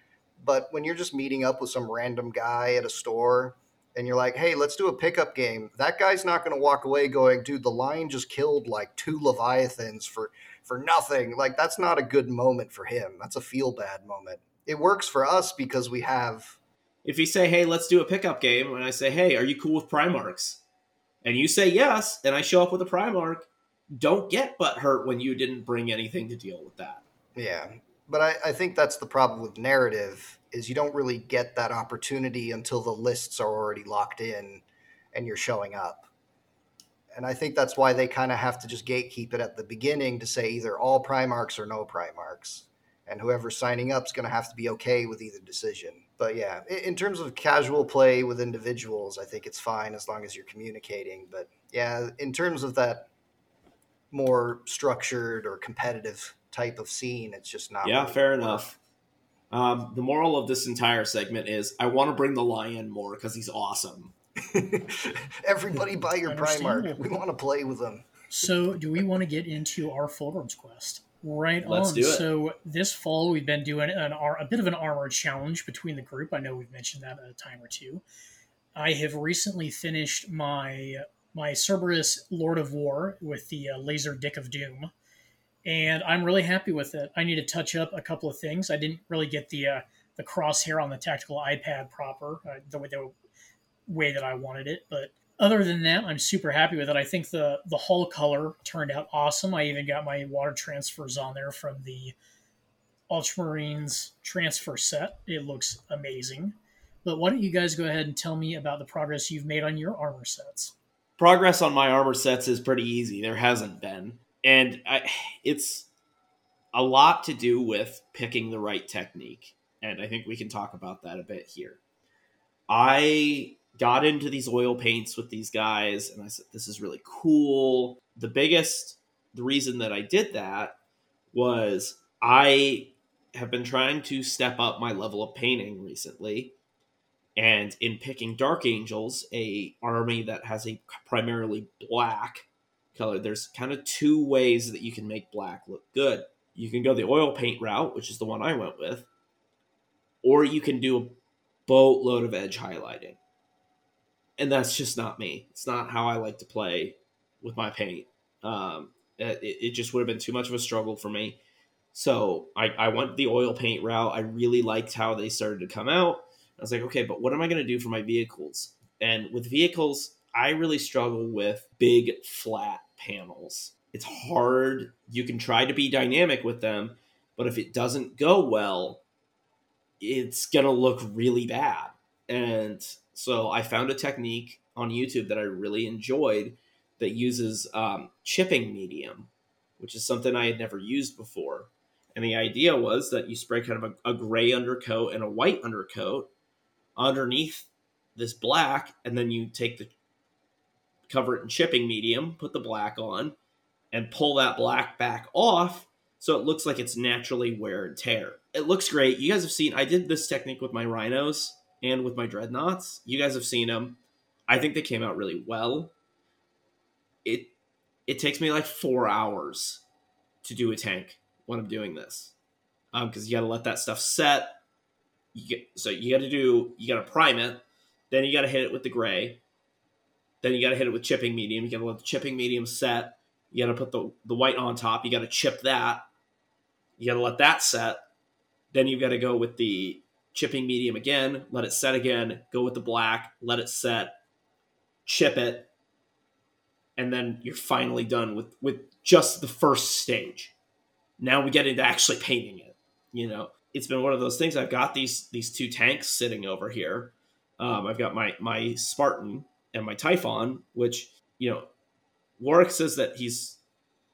But when you're just meeting up with some random guy at a store and you're like, hey, let's do a pickup game, that guy's not going to walk away going, dude, the Lion just killed like two Leviathans for, for nothing. Like, that's not a good moment for him. That's a feel bad moment. It works for us because we have... If you say, hey, let's do a pickup game, and I say, hey, are you cool with Primarchs? And you say yes, and I show up with a Primarch, don't get butthurt when you didn't bring anything to deal with that. Yeah, but I, I think that's the problem with narrative, is you don't really get that opportunity until the lists are already locked in and you're showing up. And I think that's why they kind of have to just gatekeep it at the beginning to say either all Primarchs or no Primarchs. And whoever's signing up is going to have to be okay with either decision. But yeah, in terms of casual play with individuals, I think it's fine as long as you're communicating. But yeah, in terms of that more structured or competitive type of scene, it's just not. Yeah, really fair important. Enough. Um, the moral of this entire segment is I want to bring the Lion more because he's awesome. Everybody buy your Primarch. We want to play with him. So do we want to get into our Fulgrim's quest? Right Let's on. Do it. So this fall we've been doing an a bit of an armor challenge between the group. I know we've mentioned that a time or two. I have recently finished my my Cerberus Lord of War with the uh, Laser Dick of Doom, and I'm really happy with it. I need to touch up a couple of things. I didn't really get the uh, the crosshair on the tactical iPad proper. Uh, the way they were, way that I wanted it. But other than that, I'm super happy with it. I think the, the hull color turned out awesome. I even got my water transfers on there from the Ultramarines transfer set. It looks amazing. But why don't you guys go ahead and tell me about the progress you've made on your armor sets? Progress on my armor sets is pretty easy. There hasn't been. And I, it's a lot to do with picking the right technique. And I think we can talk about that a bit here. I got into these oil paints with these guys, and I said, this is really cool. The biggest the reason that I did that was I have been trying to step up my level of painting recently. And in picking Dark Angels, a army that has a primarily black color, there's kind of two ways that you can make black look good. You can go the oil paint route, which is the one I went with, or you can do a boatload of edge highlighting. And that's just not me. It's not how I like to play with my paint. Um, it, it just would have been too much of a struggle for me. So I, I went the oil paint route. I really liked how they started to come out. I was like, okay, but what am I going to do for my vehicles? And with vehicles, I really struggle with big flat panels. It's hard. You can try to be dynamic with them, but if it doesn't go well, it's going to look really bad. And so I found a technique on YouTube that I really enjoyed that uses um, chipping medium, which is something I had never used before. And the idea was that you spray kind of a, a gray undercoat and a white undercoat underneath this black, and then you take the cover it in chipping medium, put the black on, and pull that black back off so it looks like it's naturally wear and tear. It looks great. You guys have seen, I did this technique with my rhinos and with my dreadnoughts. You guys have seen them. I think they came out really well. It it takes me like four hours to do a tank when I'm doing this, um, because you got to let that stuff set. You get, so you got to do, you got to prime it. Then you got to hit it with the gray. Then you got to hit it with chipping medium. You got to let the chipping medium set. You got to put the, the white on top. You got to chip that. You got to let that set. Then you've got to go with the chipping medium again, let it set again, go with the black, let it set, chip it. And then you're finally done with, with just the first stage. Now we get into actually painting it. You know, it's been one of those things. I've got these these two tanks sitting over here. Um, I've got my my Spartan and my Typhon, which, you know, Warwick says that he's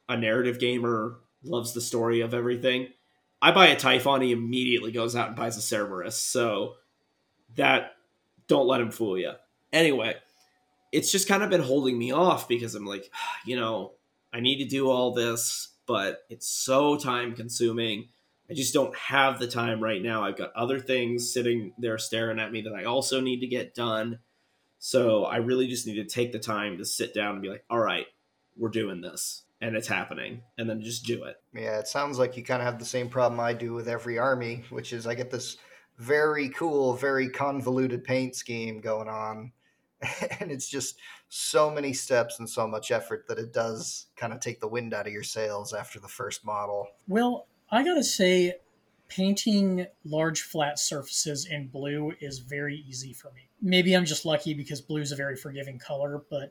a narrative gamer, loves the story of everything. I buy a Typhon, he immediately goes out and buys a Cerberus. So that, don't let him fool you. Anyway, it's just kind of been holding me off because I'm like, you know, I need to do all this, but it's so time consuming. I just don't have the time right now. I've got other things sitting there staring at me that I also need to get done. So I really just need to take the time to sit down and be like, all right, we're doing this. And it's happening, and then just do it. Yeah, it sounds like you kind of have the same problem I do with every army, which is I get this very cool, very convoluted paint scheme going on, and it's just so many steps and so much effort that it does kind of take the wind out of your sails after the first model. Well, I gotta say, painting large flat surfaces in blue is very easy for me. Maybe I'm just lucky because blue is a very forgiving color, but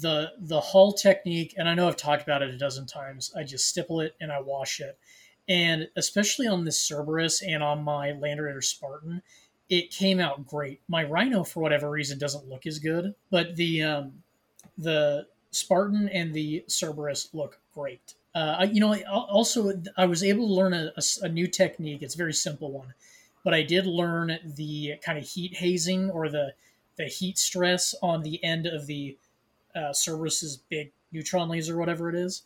the the hull technique, and I know I've talked about it a dozen times, I just stipple it and I wash it. And especially on this Cerberus and on my Land Raider Spartan, it came out great. My Rhino, for whatever reason, doesn't look as good, but the um, the Spartan and the Cerberus look great. Uh, you know, also, I was able to learn a, a, a new technique. It's a very simple one, but I did learn the kind of heat hazing or the, the heat stress on the end of the Uh, Cerberus's big neutron laser, whatever it is.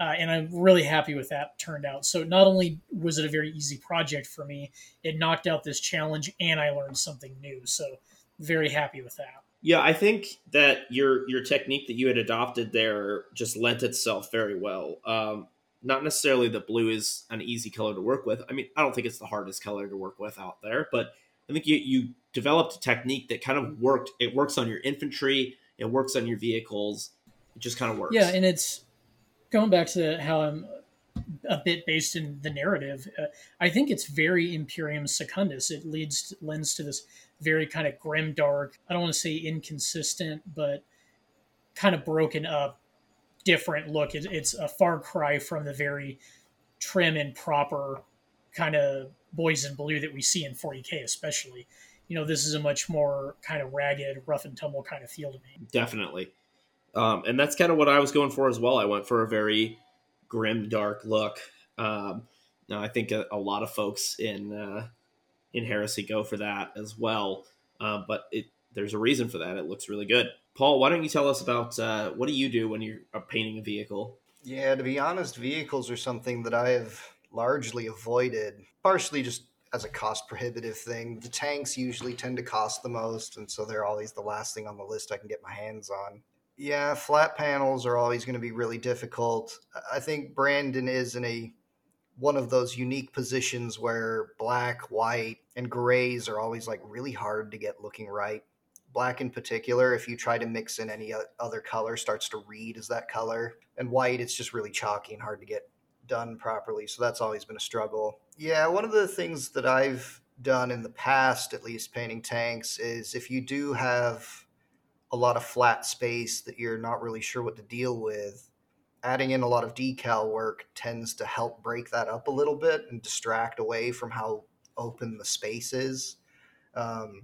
Uh, and I'm really happy with that turned out. So not only was it a very easy project for me, it knocked out this challenge and I learned something new. So very happy with that. Yeah, I think that your your technique that you had adopted there just lent itself very well. Um, not necessarily that blue is an easy color to work with. I mean, I don't think it's the hardest color to work with out there, but I think you, you developed a technique that kind of worked. It works on your infantry. It works on your vehicles. It just kind of works. Yeah, and it's going back to how I'm a bit based in the narrative. Uh, I think it's very Imperium Secundus. It leads to, lends to this very kind of grimdark, I don't want to say inconsistent, but kind of broken up, different look. It, it's a far cry from the very trim and proper kind of boys in blue that we see in forty K, especially. You know, this is a much more kind of ragged, rough and tumble kind of feel to me. Definitely. Um, and that's kind of what I was going for as well. I went for a very grim, dark look. Um, now I think a, a lot of folks in uh, in Heresy go for that as well. Uh, but it, there's a reason for that. It looks really good. Paul, why don't you tell us about uh, what do you do when you're painting a vehicle? Yeah, to be honest, vehicles are something that I have largely avoided, partially just as a cost prohibitive thing. The tanks usually tend to cost the most, and so they're always the last thing on the list I can get my hands on. Yeah, flat panels are always going to be really difficult. I think Brandon is in a one of those unique positions where black, white, and grays are always like really hard to get looking right. Black in particular, if you try to mix in any other color, starts to read as that color. And white, it's just really chalky and hard to get done properly, so that's always been a struggle. Yeah, one of the things that I've done in the past, at least painting tanks, is if you do have a lot of flat space that you're not really sure what to deal with, adding in a lot of decal work tends to help break that up a little bit and distract away from how open the space is. Um,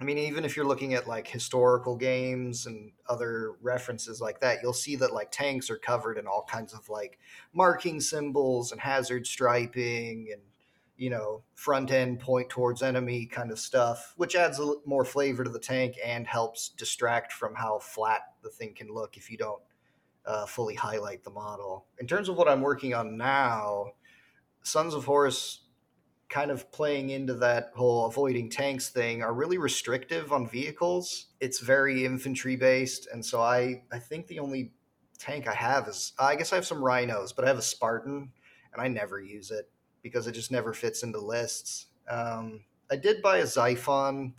I mean, even if you're looking at like historical games and other references like that, you'll see that like tanks are covered in all kinds of like marking symbols and hazard striping and, you know, front end point towards enemy kind of stuff, which adds a little more flavor to the tank and helps distract from how flat the thing can look if you don't uh, fully highlight the model. In terms of what I'm working on now, Sons of Horus, kind of playing into that whole avoiding tanks thing, are really restrictive on vehicles. It's very infantry based, and so I, I think the only tank I have is, I guess I have some rhinos, but I have a Spartan, and I never use it, because it just never fits into lists. Um, I did buy a Xiphon,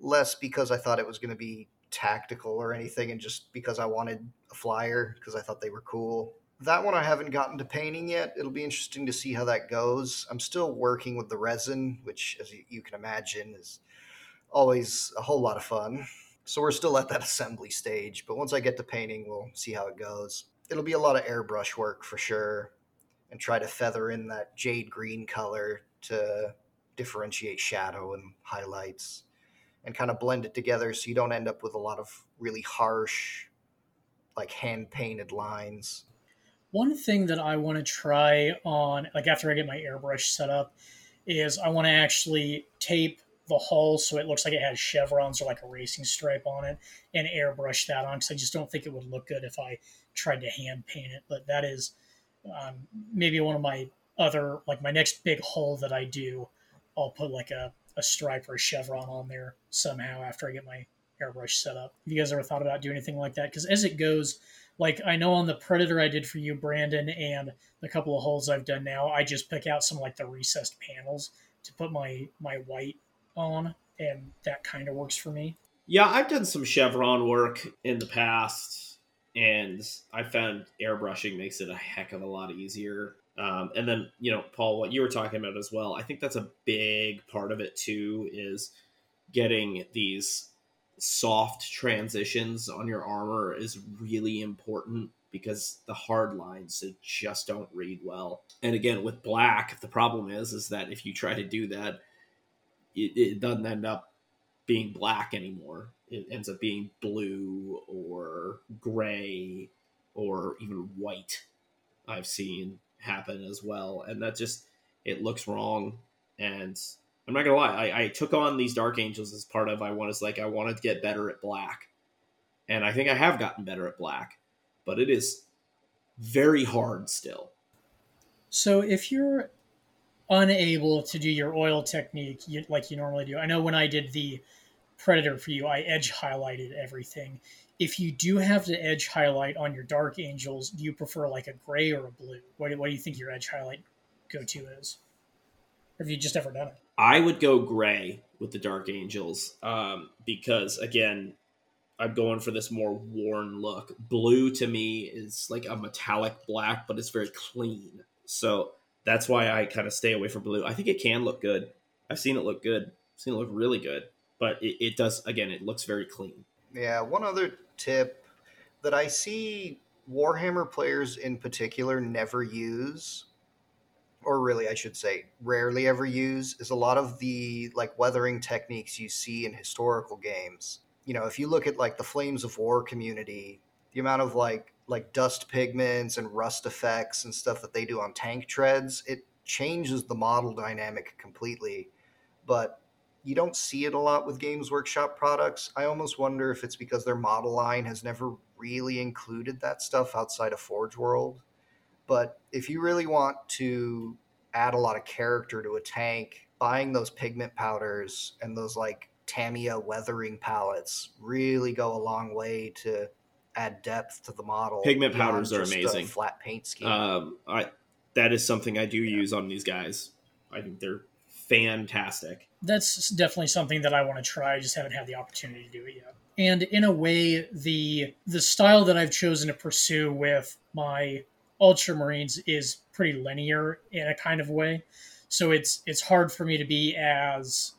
less because I thought it was going to be tactical or anything, and just because I wanted a flyer, because I thought they were cool. That one I haven't gotten to painting yet. It'll be interesting to see how that goes. I'm still working with the resin, which, as you can imagine, is always a whole lot of fun. So we're still at that assembly stage, but once I get to painting, we'll see how it goes. It'll be a lot of airbrush work for sure, and try to feather in that jade green color to differentiate shadow and highlights and kind of blend it together so you don't end up with a lot of really harsh, like hand-painted lines. One thing that I want to try on, like after I get my airbrush set up, is I want to actually tape the hull so it looks like it has chevrons or like a racing stripe on it, and airbrush that on, because I just don't think it would look good if I tried to hand paint it. But that is... Um, maybe one of my other, like my next big hull that I do, I'll put like a, a stripe or a chevron on there somehow after I get my airbrush set up. Have you guys ever thought about doing anything like that? Because as it goes, like I know on the Predator I did for you, Brandon, and the couple of hulls I've done now, I just pick out some like the recessed panels to put my, my white on, and that kind of works for me. Yeah, I've done some chevron work in the past, and I found airbrushing makes it a heck of a lot easier. Um, and then, you know, Paul, what you were talking about as well, I think that's a big part of it too, is getting these soft transitions on your armor is really important, because the hard lines, they just don't read well. And again, with black, the problem is, is that if you try to do that, it, it doesn't end up being black anymore. It ends up being blue or gray or even white, I've seen happen as well. And that just, it looks wrong. And I'm not going to lie, I, I took on these Dark Angels as part of, I wanted, like, I wanted to get better at black. And I think I have gotten better at black, but it is very hard still. So if you're unable to do your oil technique you, like you normally do, I know when I did the Predator for you, I edge highlighted everything. If you do have to edge highlight on your Dark Angels, do you prefer like a gray or a blue? What do, what do you think your edge highlight go-to is? Or have you just ever done it? I would go gray with the Dark Angels um, because, again, I'm going for this more worn look. Blue to me is like a metallic black, but it's very clean. So that's why I kind of stay away from blue. I think it can look good. I've seen it look good. I've seen it look really good. But it, it does, again, it looks very clean. Yeah, one other tip that I see Warhammer players in particular never use, or really I should say rarely ever use, is a lot of the like weathering techniques you see in historical games. You know, if you look at like the Flames of War community, the amount of like like dust pigments and rust effects and stuff that they do on tank treads, it changes the model dynamic completely. But you don't see it a lot with Games Workshop products. I almost wonder if it's because their model line has never really included that stuff outside of Forge World. But if you really want to add a lot of character to a tank, buying those pigment powders and those like Tamiya weathering palettes really go a long way to add depth to the model. Pigment powders are amazing. Flat paint scheme. Um, I, that is something I do yeah. use on these guys. I think they're fantastic. That's definitely something that I want to try. I just haven't had the opportunity to do it yet. And in a way, the the style that I've chosen to pursue with my Ultramarines is pretty linear in a kind of way. So it's it's hard for me to be as,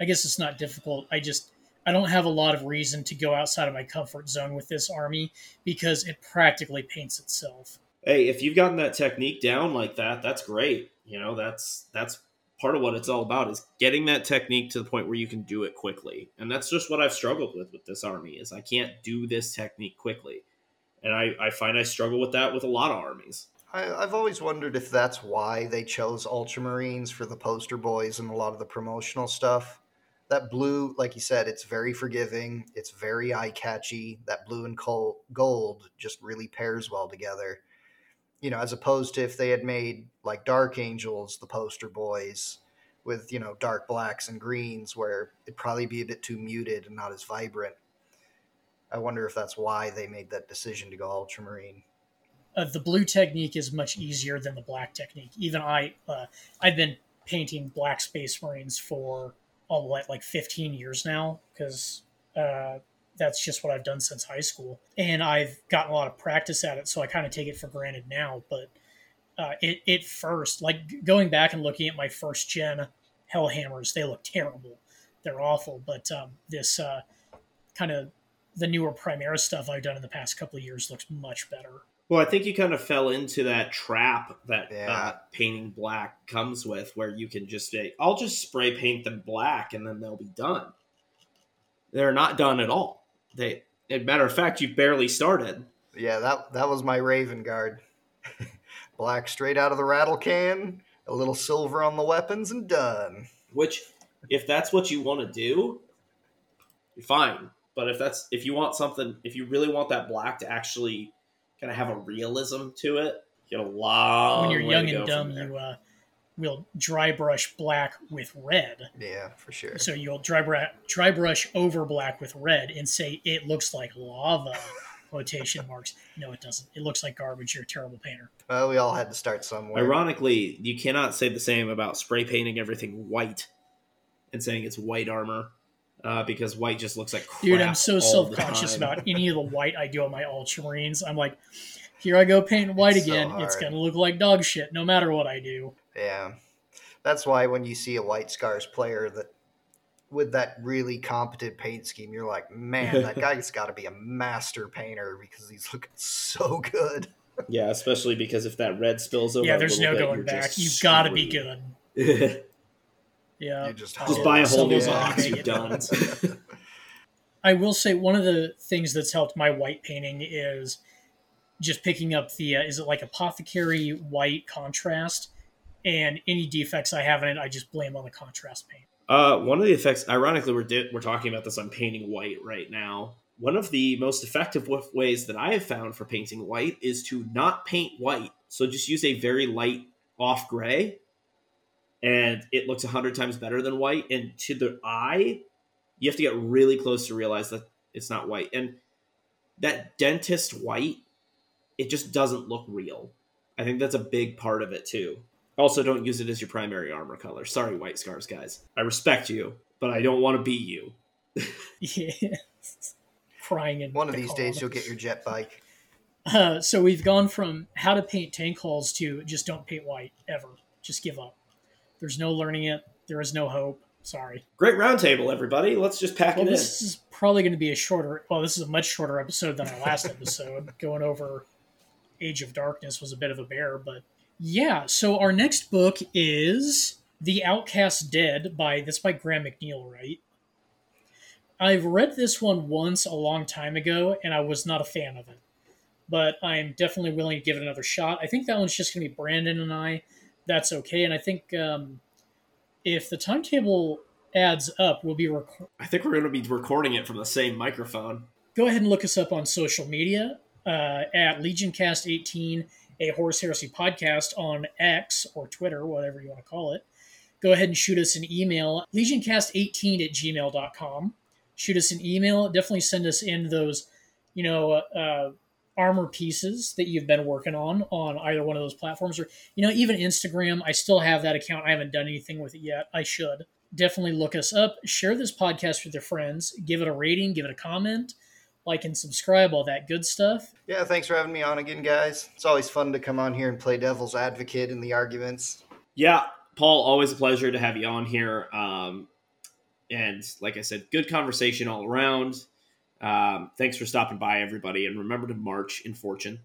I guess it's not difficult. I just, I don't have a lot of reason to go outside of my comfort zone with this army because it practically paints itself. Hey, if you've gotten that technique down like that, that's great. You know, that's that's part of what it's all about, is getting that technique to the point where you can do it quickly. And that's just what I've struggled with with this army, is I can't do this technique quickly. And I, I find I struggle with that with a lot of armies. I, I've always wondered if that's why they chose Ultramarines for the poster boys and a lot of the promotional stuff. That blue, like you said, it's very forgiving. It's very eye-catchy. That blue and col- gold just really pairs well together. You know, as opposed to if they had made like Dark Angels, the poster boys, with, you know, dark blacks and greens, where it'd probably be a bit too muted and not as vibrant. I wonder if that's why they made that decision to go Ultramarine. Uh, the blue technique is much easier than the black technique. Even I, uh, I've been painting black Space Marines for oh, what, like fifteen years now, because uh, that's just what I've done since high school. And I've gotten a lot of practice at it, so I kind of take it for granted now. But uh, it, it first, like going back and looking at my first gen Hellhammers, they look terrible. They're awful. But um, this uh, kind of the newer Primaris stuff I've done in the past couple of years looks much better. Well, I think you kind of fell into that trap that yeah. uh, painting black comes with, where you can just say, I'll just spray paint them black and then they'll be done. They're not done at all. They, as a matter of fact, you barely started. Yeah, that that was my Raven Guard. Black straight out of the rattle can, a little silver on the weapons, and done. Which, if that's what you want to do, you're fine. But if that's if you want something, if you really want that black to actually kind of have a realism to it, you get a long when you're way young to go and dumb, you uh, will dry brush black with red. Yeah, for sure. So you'll dry, bra- dry brush over black with red and say it looks like lava. Quotation marks. No, it doesn't. It looks like garbage. You're a terrible painter. Well, we all had to start somewhere. Ironically, you cannot say the same about spray painting everything white and saying it's white armor. Uh, because white just looks like crap. Dude, I'm so self-conscious about any of the white I do on my Ultramarines. I'm like, here I go painting white it's again. So it's going to look like dog shit no matter what I do. Yeah. That's why when you see a White Scars player that with that really competent paint scheme, you're like, man, that guy's got to be a master painter because he's looking so good. Yeah, especially because if that red spills over, yeah, there's no bit, going back. You've got to be good. Yeah, you just, just buy a whole new box. You're done. I will say one of the things that's helped my white painting is just picking up the uh, is it like apothecary white contrast, and any defects I have in it, I just blame on the contrast paint. Uh, one of the effects, ironically, we're di- we're talking about this on painting white right now. One of the most effective ways that I have found for painting white is to not paint white. So just use a very light off gray. And it looks a hundred times better than white. And to the eye, you have to get really close to realize that it's not white. And that dentist white, it just doesn't look real. I think that's a big part of it too. Also, don't use it as your primary armor color. Sorry, White Scars guys. I respect you, but I don't want to be you. Yeah. Crying in one of these days, you'll get your jet bike. Uh, so we've gone from how to paint tank hulls to just don't paint white ever. Just give up. There's no learning it. There is no hope. Sorry. Great roundtable, everybody. Let's just pack well, it this in. This is probably going to be a shorter, well, this is a much shorter episode than our last episode. Going over Age of Darkness was a bit of a bear, but yeah. So our next book is The Outcast Dead by, that's by Graham McNeil, right? I've read this one once a long time ago, and I was not a fan of it. But I'm definitely willing to give it another shot. I think that one's just going to be Brandon and I. That's okay. And I think um, if the timetable adds up, we'll be... Rec- I think we're going to be recording it from the same microphone. Go ahead and look us up on social media uh, at Legioncast eighteen, a Horus Heresy podcast on X or Twitter, whatever you want to call it. Go ahead and shoot us an email, legioncast eighteen at gmail dot com. Shoot us an email. Definitely send us in those, you know... Uh, armor pieces that you've been working on on either one of those platforms, or, you know, even Instagram. I still have that account. I haven't done anything with it yet. I should. Definitely look us up. Share this podcast with your friends. Give it a rating. Give it a comment. Like and subscribe. All that good stuff. Yeah, thanks for having me on again, guys. It's always fun to come on here and play devil's advocate in the arguments. Yeah, Paul, always a pleasure to have you on here. Um, and like I said, good conversation all around. Um, thanks for stopping by, everybody, and remember to march in fortune.